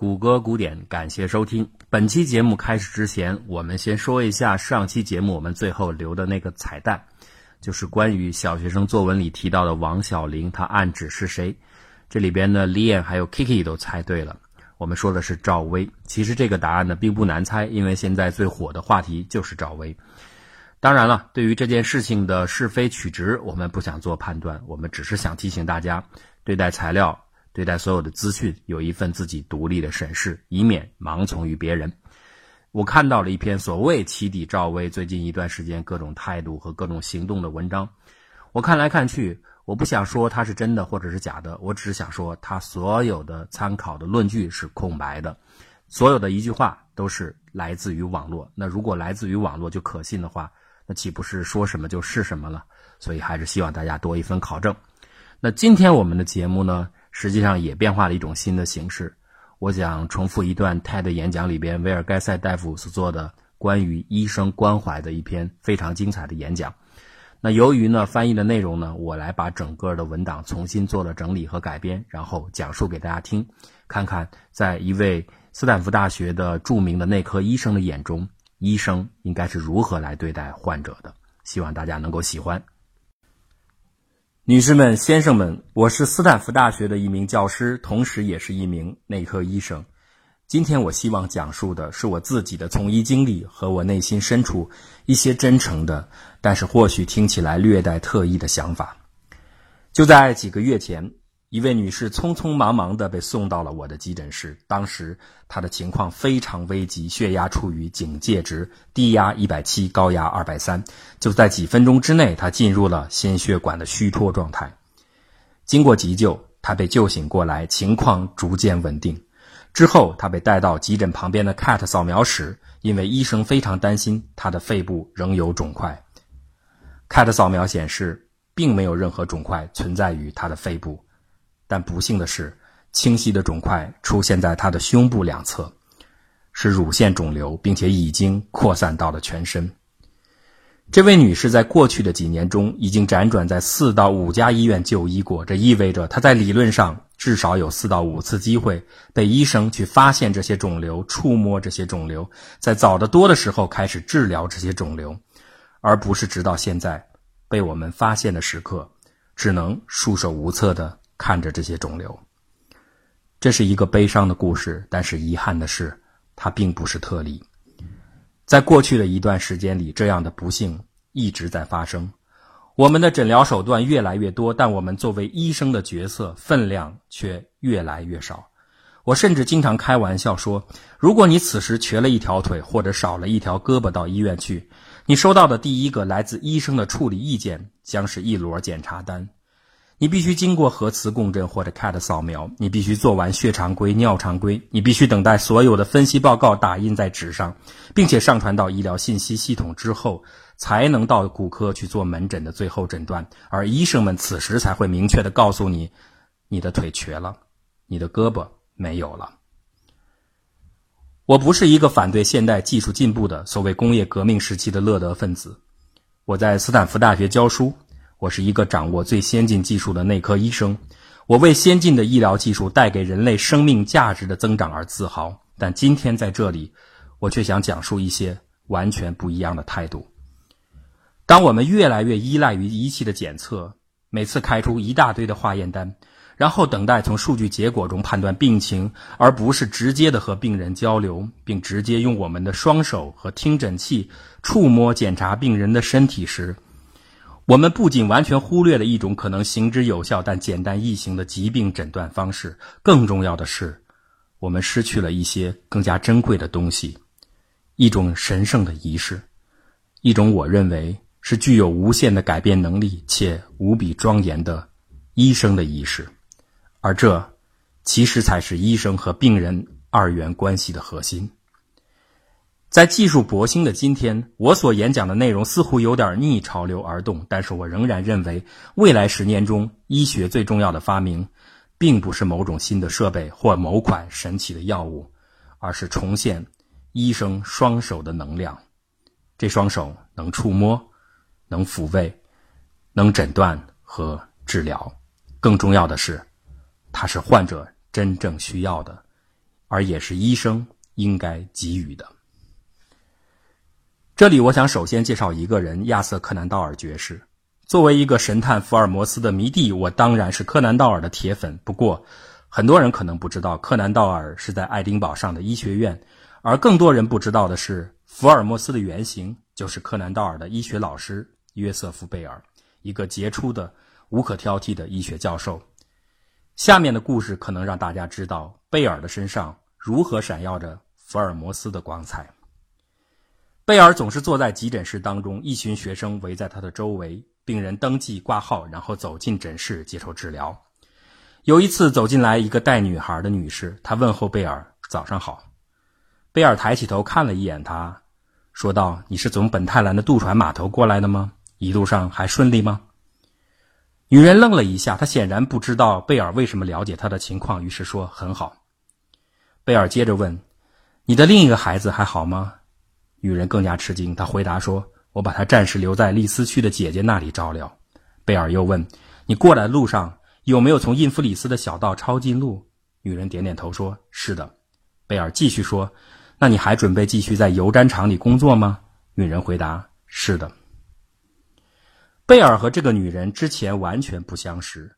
谷歌古典，感谢收听。本期节目开始之前，我们先说一下上期节目我们最后留的那个彩蛋，就是关于小学生作文里提到的王小玲，她暗指是谁？这里边呢 Lian 还有 Kiki 都猜对了，我们说的是赵薇。其实这个答案呢并不难猜，因为现在最火的话题就是赵薇。当然了，对于这件事情的是非曲直，我们不想做判断，我们只是想提醒大家，对待材料，对待所有的资讯，有一份自己独立的审视，以免盲从于别人。我看到了一篇所谓起底赵薇最近一段时间各种态度和各种行动的文章，我看来看去，我不想说它是真的或者是假的，我只想说它所有的参考的论据是空白的，所有的一句话都是来自于网络。那如果来自于网络就可信的话，那岂不是说什么就是什么了？所以还是希望大家多一份考证。那今天我们的节目呢，实际上也变化了一种新的形式。我想重复一段TED演讲里边威尔盖塞大夫所做的关于医生关怀的一篇非常精彩的演讲。那由于呢翻译的内容呢，我来把整个的文档重新做了整理和改编，然后讲述给大家听，看看在一位斯坦福大学的著名的内科医生的眼中，医生应该是如何来对待患者的。希望大家能够喜欢。女士们、先生们，我是斯坦福大学的一名教师，同时也是一名内科医生。今天我希望讲述的是我自己的从医经历和我内心深处一些真诚的，但是或许听起来略带特意的想法。就在几个月前，一位女士匆匆忙忙地被送到了我的急诊室，当时她的情况非常危急，血压处于警戒值，低压170，高压230，就在几分钟之内，她进入了心血管的虚脱状态。经过急救，她被救醒过来，情况逐渐稳定。之后他被带到急诊旁边的 CAT 扫描室，因为医生非常担心他的肺部仍有肿块。CAT 扫描显示并没有任何肿块存在于他的肺部，但不幸的是，清晰的肿块出现在他的胸部两侧，是乳腺肿瘤，并且已经扩散到了全身。这位女士在过去的几年中已经辗转在4到5家医院就医过，这意味着她在理论上至少有4到5次机会被医生去发现这些肿瘤，触摸这些肿瘤，在早得多的时候开始治疗这些肿瘤，而不是直到现在被我们发现的时刻，只能束手无策地看着这些肿瘤。这是一个悲伤的故事，但是遗憾的是，它并不是特例。在过去的一段时间里，这样的不幸一直在发生。我们的诊疗手段越来越多，但我们作为医生的角色分量却越来越少。我甚至经常开玩笑说，如果你此时瘸了一条腿或者少了一条胳膊到医院去，你收到的第一个来自医生的处理意见将是一摞检查单。你必须经过核磁共振或者 CAT 扫描，你必须做完血常规、尿常规，你必须等待所有的分析报告打印在纸上，并且上传到医疗信息系统之后，才能到骨科去做门诊的最后诊断，而医生们此时才会明确地告诉你，你的腿瘸了，你的胳膊没有了。我不是一个反对现代技术进步的所谓工业革命时期的乐得分子，我在斯坦福大学教书，我是一个掌握最先进技术的内科医生，我为先进的医疗技术带给人类生命价值的增长而自豪。但今天在这里，我却想讲述一些完全不一样的态度。当我们越来越依赖于仪器的检测，每次开出一大堆的化验单，然后等待从数据结果中判断病情，而不是直接的和病人交流，并直接用我们的双手和听诊器触摸检查病人的身体时，我们不仅完全忽略了一种可能行之有效但简单易行的疾病诊断方式，更重要的是，我们失去了一些更加珍贵的东西，一种神圣的仪式，一种我认为是具有无限的改变能力且无比庄严的医生的仪式，而这其实才是医生和病人二元关系的核心。在技术博兴的今天，我所演讲的内容似乎有点逆潮流而动，但是我仍然认为，未来10年中，医学最重要的发明，并不是某种新的设备或某款神奇的药物，而是重现医生双手的能量。这双手能触摸，能抚慰，能诊断和治疗。更重要的是，它是患者真正需要的，而也是医生应该给予的。这里我想首先介绍一个人，亚瑟·柯南道尔爵士。作为一个神探福尔摩斯的迷弟，我当然是柯南道尔的铁粉。不过很多人可能不知道，柯南道尔是在爱丁堡上的医学院，而更多人不知道的是，福尔摩斯的原型就是柯南道尔的医学老师约瑟夫·贝尔，一个杰出的无可挑剔的医学教授。下面的故事可能让大家知道贝尔的身上如何闪耀着福尔摩斯的光彩。贝尔总是坐在急诊室当中，一群学生围在他的周围，病人登记挂号，然后走进诊室接受治疗。有一次走进来一个带女孩的女士，她问候贝尔早上好。贝尔抬起头看了一眼她，说道，你是从本泰兰的渡船码头过来的吗？一路上还顺利吗？女人愣了一下，她显然不知道贝尔为什么了解她的情况，于是说很好。贝尔接着问，你的另一个孩子还好吗？女人更加吃惊，她回答说，我把他暂时留在利斯区的姐姐那里照料。贝尔又问，你过来的路上有没有从印弗里斯的小道抄近路？女人点点头说，是的。贝尔继续说，那你还准备继续在油毡厂里工作吗？女人回答，是的。贝尔和这个女人之前完全不相识。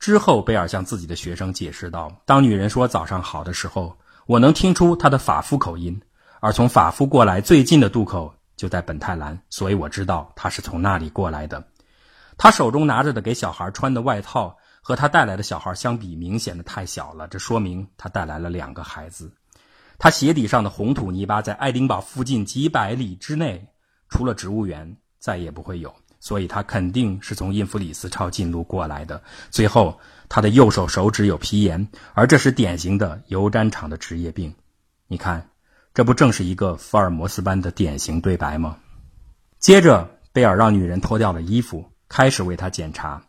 之后贝尔向自己的学生解释道，当女人说早上好的时候，我能听出她的法夫口音，而从法夫过来最近的渡口就在本泰兰，所以我知道他是从那里过来的。他手中拿着的给小孩穿的外套和他带来的小孩相比，明显的太小了，这说明他带来了2个孩子。他鞋底上的红土泥巴在爱丁堡附近几百里之内，除了植物园再也不会有，所以他肯定是从印弗里斯抄近路过来的。最后他的右手手指有皮炎，而这是典型的油毡厂的职业病。你看，这不正是一个福尔摩斯般的典型对白吗？接着贝尔让女人脱掉了衣服，开始为她检查。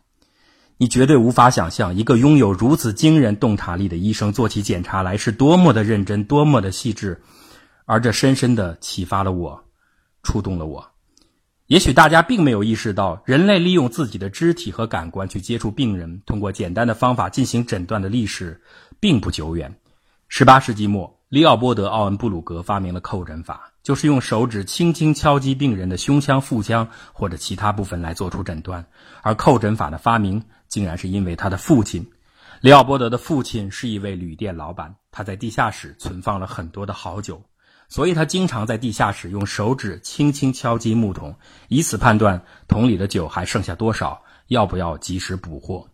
你绝对无法想象一个拥有如此惊人洞察力的医生做起检查来是多么的认真，多么的细致，而这深深地启发了我，触动了我。也许大家并没有意识到，人类利用自己的肢体和感官去接触病人，通过简单的方法进行诊断的历史并不久远。18世纪末，利奥波德·奥恩布鲁格发明了叩诊法，就是用手指轻轻敲击病人的胸腔、腹腔或者其他部分来做出诊断。而叩诊法的发明竟然是因为他的父亲。利奥波德的父亲是一位旅店老板，他在地下室存放了很多的好酒，所以他经常在地下室用手指轻轻敲击木桶，以此判断桶里的酒还剩下多少，要不要及时补货。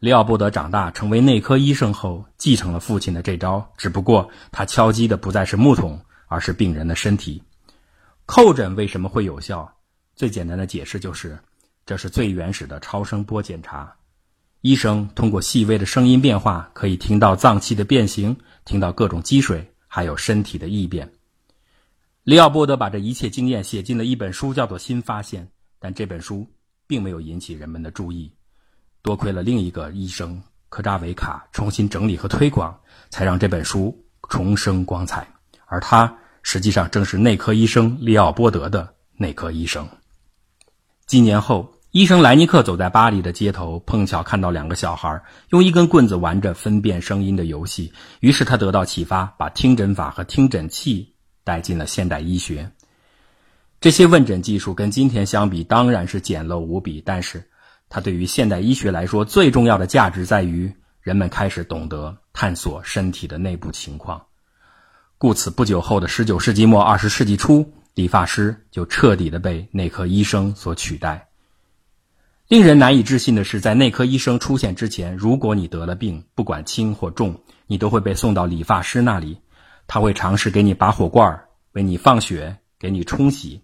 利奥波德长大成为内科医生后，继承了父亲的这招，只不过他敲击的不再是木桶，而是病人的身体。叩诊为什么会有效？最简单的解释就是，这是最原始的超声波检查。医生通过细微的声音变化，可以听到脏器的变形，听到各种积水，还有身体的异变。利奥波德把这一切经验写进了一本书，叫做《新发现》，但这本书并没有引起人们的注意。多亏了另一个医生科扎维卡重新整理和推广，才让这本书重生光彩。而他实际上正是内科医生利奥波德的内科医生。几年后，医生莱尼克走在巴黎的街头，碰巧看到2个小孩用一根棍子玩着分辨声音的游戏，于是他得到启发，把听诊法和听诊器带进了现代医学。这些问诊技术跟今天相比当然是简陋无比，但是它对于现代医学来说最重要的价值在于，人们开始懂得探索身体的内部情况。故此不久后的19世纪末20世纪初，理发师就彻底的被内科医生所取代。令人难以置信的是，在内科医生出现之前，如果你得了病，不管轻或重，你都会被送到理发师那里，他会尝试给你拔火罐，为你放血，给你冲洗。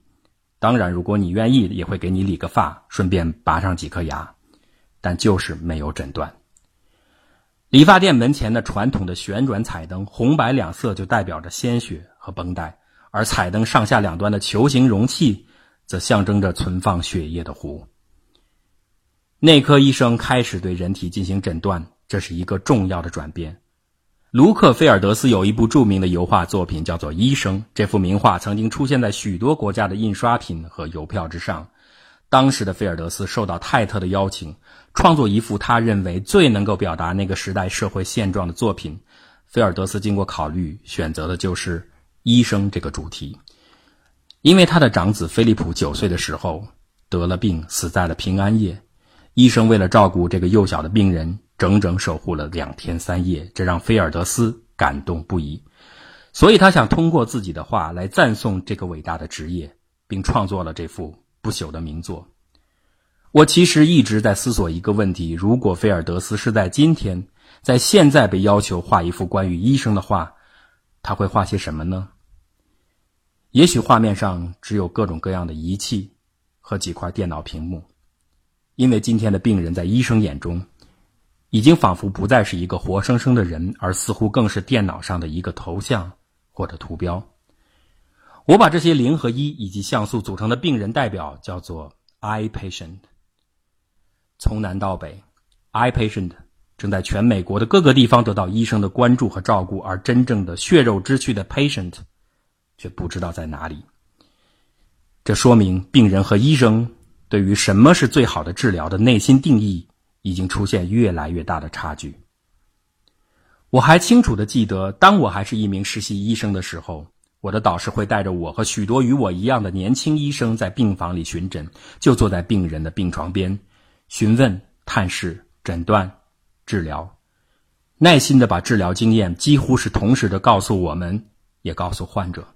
当然如果你愿意，也会给你理个发，顺便拔上几颗牙，但就是没有诊断。理发店门前的传统的旋转彩灯，红白2色就代表着鲜血和绷带，而彩灯上下2端的球形容器则象征着存放血液的壶。内科医生开始对人体进行诊断，这是一个重要的转变。卢克·菲尔德斯有一部著名的油画作品叫做《医生》，这幅名画曾经出现在许多国家的印刷品和邮票之上。当时的菲尔德斯受到泰特的邀请，创作一幅他认为最能够表达那个时代社会现状的作品，菲尔德斯经过考虑选择的就是医生这个主题，因为他的长子菲利普9岁的时候得了病，死在了平安夜。医生为了照顾这个幼小的病人，整整守护了2天3夜，这让菲尔德斯感动不已。所以他想通过自己的话来赞颂这个伟大的职业，并创作了这幅不朽的名作。我其实一直在思索一个问题，如果菲尔德斯是在今天，在现在被要求画一幅关于医生的画，他会画些什么呢？也许画面上只有各种各样的仪器和几块电脑屏幕，因为今天的病人在医生眼中已经仿佛不再是一个活生生的人，而似乎更是电脑上的一个头像或者图标。我把这些0和1以及像素组成的病人代表叫做 I patient。 从南到北， I patient 正在全美国的各个地方得到医生的关注和照顾，而真正的血肉之躯的 patient 却不知道在哪里。这说明病人和医生对于什么是最好的治疗的内心定义已经出现越来越大的差距。我还清楚地记得，当我还是一名实习医生的时候，我的导师会带着我和许多与我一样的年轻医生在病房里巡诊，就坐在病人的病床边，询问、探视、诊断、治疗，耐心地把治疗经验几乎是同时地告诉我们，也告诉患者。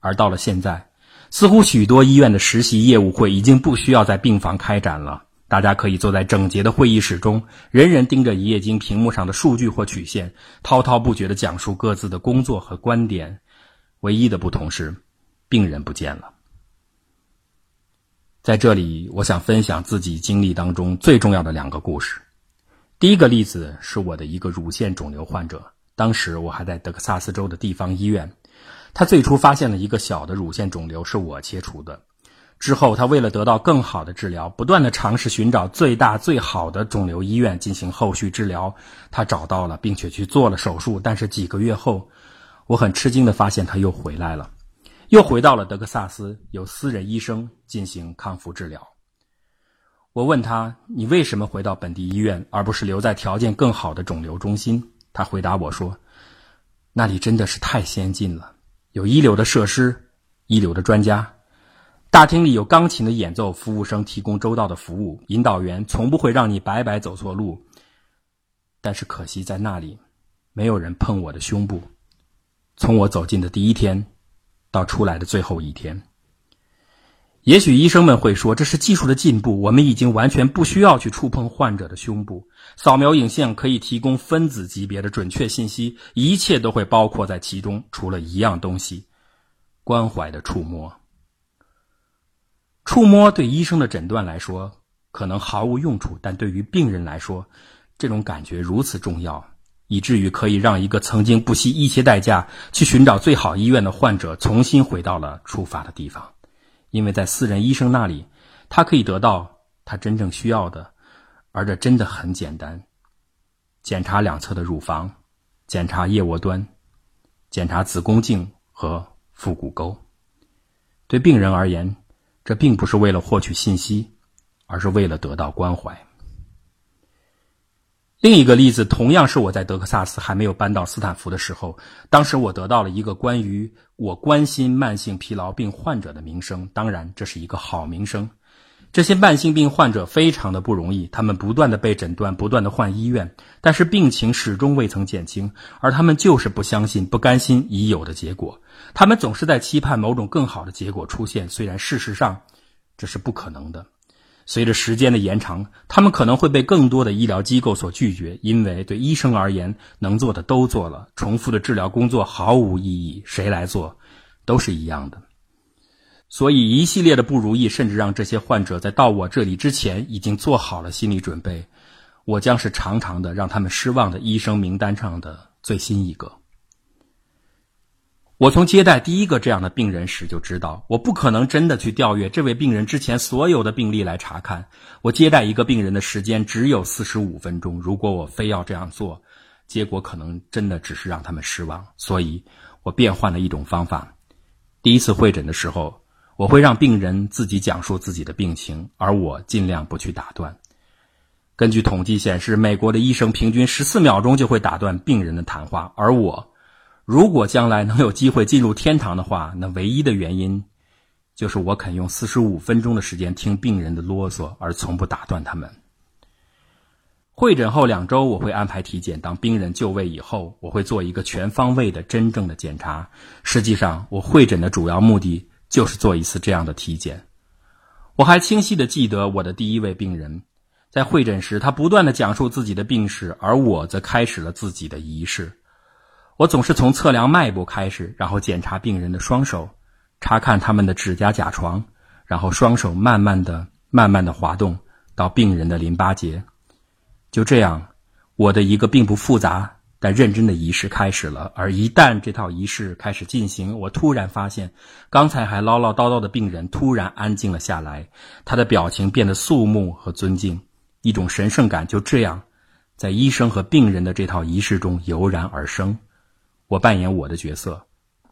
而到了现在，似乎许多医院的实习业务会已经不需要在病房开展了，大家可以坐在整洁的会议室中，人人盯着一液晶屏幕上的数据或曲线，滔滔不绝地讲述各自的工作和观点。唯一的不同是，病人不见了。在这里，我想分享自己经历当中最重要的2个故事。第一个例子是我的一个乳腺肿瘤患者，当时我还在德克萨斯州的地方医院。他最初发现了一个小的乳腺肿瘤是我切除的，之后他为了得到更好的治疗，不断地尝试寻找最大最好的肿瘤医院进行后续治疗。他找到了并且去做了手术，但是几个月后，我很吃惊地发现他又回来了，又回到了德克萨斯，由私人医生进行康复治疗。我问他，你为什么回到本地医院而不是留在条件更好的肿瘤中心？他回答我说，那里真的是太先进了，有一流的设施，一流的专家，大厅里有钢琴的演奏，服务生提供周到的服务，引导员从不会让你白白走错路。但是可惜在那里，没有人碰我的胸部，从我走进的第一天到出来的最后一天。也许医生们会说，这是技术的进步，我们已经完全不需要去触碰患者的胸部，扫描影像可以提供分子级别的准确信息，一切都会包括在其中，除了一样东西，关怀的触摸。触摸对医生的诊断来说可能毫无用处，但对于病人来说，这种感觉如此重要，以至于可以让一个曾经不惜一切代价去寻找最好医院的患者重新回到了出发的地方。因为在私人医生那里，他可以得到他真正需要的，而这真的很简单，检查两侧的乳房，检查腋窝端，检查子宫颈和腹股沟。对病人而言，这并不是为了获取信息，而是为了得到关怀。另一个例子同样是我在德克萨斯还没有搬到斯坦福的时候，当时我得到了一个关于我关心慢性疲劳病患者的名声，当然这是一个好名声。这些慢性病患者非常的不容易，他们不断的被诊断，不断的换医院，但是病情始终未曾减轻，而他们就是不相信，不甘心已有的结果，他们总是在期盼某种更好的结果出现，虽然事实上这是不可能的。随着时间的延长，他们可能会被更多的医疗机构所拒绝，因为对医生而言，能做的都做了，重复的治疗工作毫无意义，谁来做都是一样的。所以一系列的不如意甚至让这些患者在到我这里之前已经做好了心理准备，我将是常常的让他们失望的医生名单上的最新一个。我从接待第一个这样的病人时就知道，我不可能真的去调阅这位病人之前所有的病历来查看。我接待一个病人的时间只有45分钟，如果我非要这样做，结果可能真的只是让他们失望。所以我变换了一种方法。第一次会诊的时候，我会让病人自己讲述自己的病情，而我尽量不去打断。根据统计显示，美国的医生平均14秒钟就会打断病人的谈话。而我如果将来能有机会进入天堂的话，那唯一的原因就是我肯用45分钟的时间听病人的啰嗦，而从不打断他们。会诊后2周我会安排体检，当病人就位以后，我会做一个全方位的真正的检查。实际上我会诊的主要目的就是做一次这样的体检。我还清晰地记得我的第一位病人在会诊时，他不断地讲述自己的病史，而我则开始了自己的仪式。我总是从测量脉搏开始，然后检查病人的双手，查看他们的指甲甲床，然后双手慢慢地滑动到病人的淋巴结。就这样，我的一个并不复杂但认真的仪式开始了。而一旦这套仪式开始进行，我突然发现刚才还唠唠叨叨的病人突然安静了下来，他的表情变得肃穆和尊敬。一种神圣感就这样在医生和病人的这套仪式中油然而生。我扮演我的角色，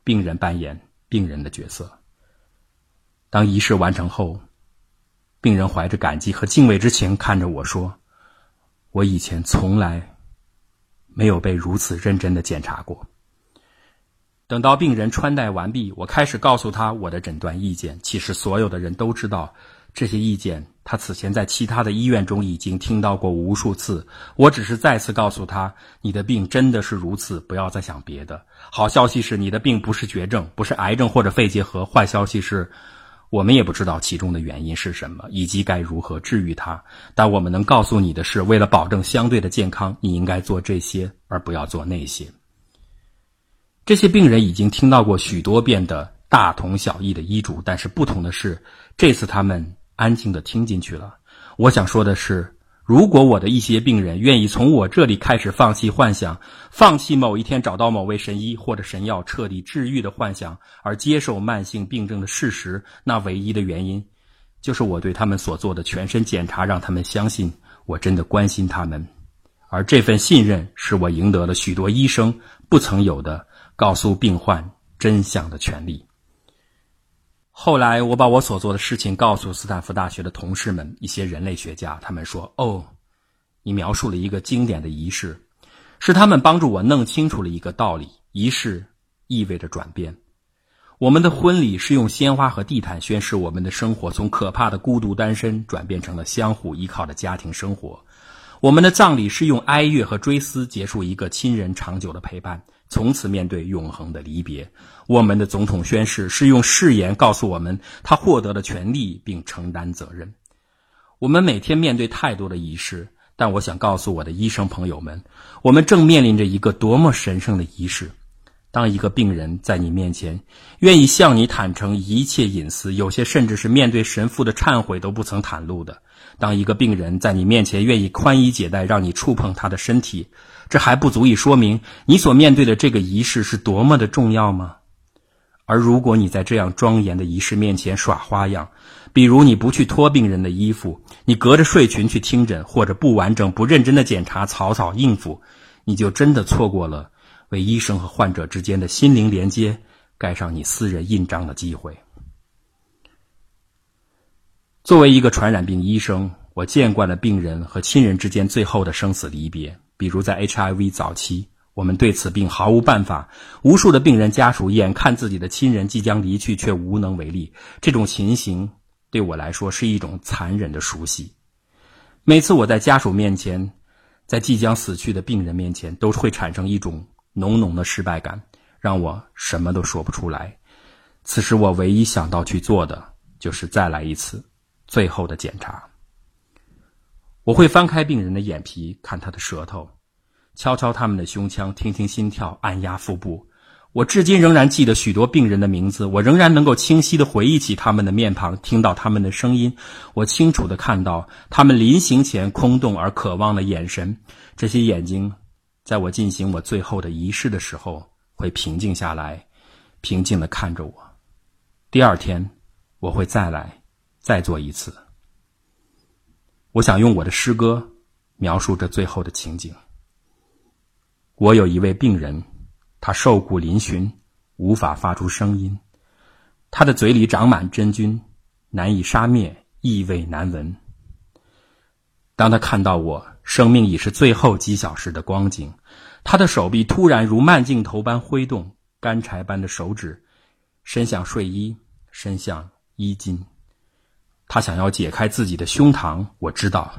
病人扮演病人的角色。当仪式完成后，病人怀着感激和敬畏之情看着我说，我以前从来没有被如此认真地检查过。等到病人穿戴完毕，我开始告诉他我的诊断意见。其实所有的人都知道这些意见，他此前在其他的医院中已经听到过无数次，我只是再次告诉他，你的病真的是如此，不要再想别的。好消息是你的病不是绝症，不是癌症或者肺结核，坏消息是我们也不知道其中的原因是什么，以及该如何治愈它。但我们能告诉你的是，为了保证相对的健康，你应该做这些而不要做那些。这些病人已经听到过许多遍的大同小异的医嘱，但是不同的是，这次他们安静地听进去了。我想说的是，如果我的一些病人愿意从我这里开始放弃幻想，放弃某一天找到某位神医或者神药彻底治愈的幻想，而接受慢性病症的事实，那唯一的原因就是我对他们所做的全身检查让他们相信我真的关心他们。而这份信任是我赢得了许多医生不曾有的告诉病患真相的权利。后来我把我所做的事情告诉斯坦福大学的同事们，一些人类学家，他们说，哦，你描述了一个经典的仪式。是他们帮助我弄清楚了一个道理，仪式意味着转变。我们的婚礼是用鲜花和地毯宣示我们的生活从可怕的孤独单身转变成了相互依靠的家庭生活。我们的葬礼是用哀乐和追思结束一个亲人长久的陪伴，从此面对永恒的离别。我们的总统宣誓是用誓言告诉我们他获得了权利并承担责任。我们每天面对太多的仪式，但我想告诉我的医生朋友们，我们正面临着一个多么神圣的仪式。当一个病人在你面前愿意向你坦诚一切隐私，有些甚至是面对神父的忏悔都不曾袒露的，当一个病人在你面前愿意宽衣解带让你触碰他的身体，这还不足以说明你所面对的这个仪式是多么的重要吗？而如果你在这样庄严的仪式面前耍花样，比如你不去脱病人的衣服，你隔着睡裙去听诊，或者不完整不认真的检查草草应付，你就真的错过了为医生和患者之间的心灵连接盖上你私人印章的机会。作为一个传染病医生，我见惯了病人和亲人之间最后的生死离别。比如在 HIV 早期，我们对此病毫无办法，无数的病人家属眼看自己的亲人即将离去却无能为力。这种情形对我来说是一种残忍的熟悉。每次我在家属面前，在即将死去的病人面前，都会产生一种浓浓的失败感，让我什么都说不出来。此时我唯一想到去做的就是再来一次最后的检查。我会翻开病人的眼皮，看他的舌头，敲敲他们的胸腔，听听心跳，按压腹部。我至今仍然记得许多病人的名字，我仍然能够清晰地回忆起他们的面庞，听到他们的声音。我清楚地看到他们临行前空洞而渴望的眼神，这些眼睛在我进行我最后的仪式的时候会平静下来，平静地看着我。第二天我会再来，再做一次。我想用我的诗歌描述这最后的情景。我有一位病人，他瘦骨嶙峋，无法发出声音，他的嘴里长满真菌，难以杀灭，异味难闻。当他看到我，生命已是最后几小时的光景，他的手臂突然如慢镜头般挥动，干柴般的手指伸向睡衣，伸向衣襟。他想要解开自己的胸膛，我知道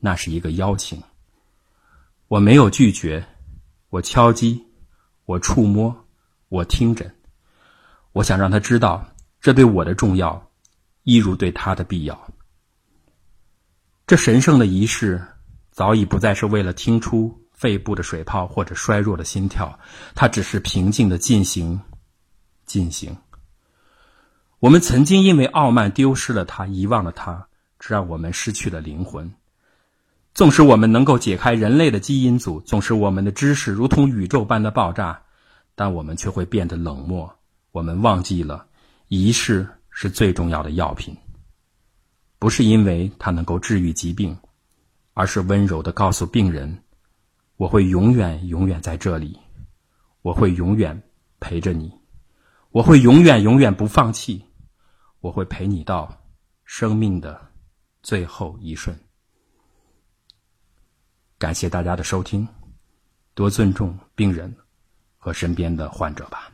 那是一个邀请。我没有拒绝，我敲击，我触摸，我听诊，我想让他知道这对我的重要一如对他的必要。这神圣的仪式早已不再是为了听出肺部的水泡或者衰弱的心跳，它只是平静的进行。我们曾经因为傲慢丢失了它，遗忘了它，这让我们失去了灵魂。纵使我们能够解开人类的基因组，纵使我们的知识如同宇宙般的爆炸，但我们却会变得冷漠。我们忘记了仪式是最重要的药品，不是因为它能够治愈疾病，而是温柔地告诉病人，我会永远永远在这里，我会永远陪着你，我会永远永远不放弃，我会陪你到生命的最后一瞬。感谢大家的收听，多尊重病人和身边的患者吧。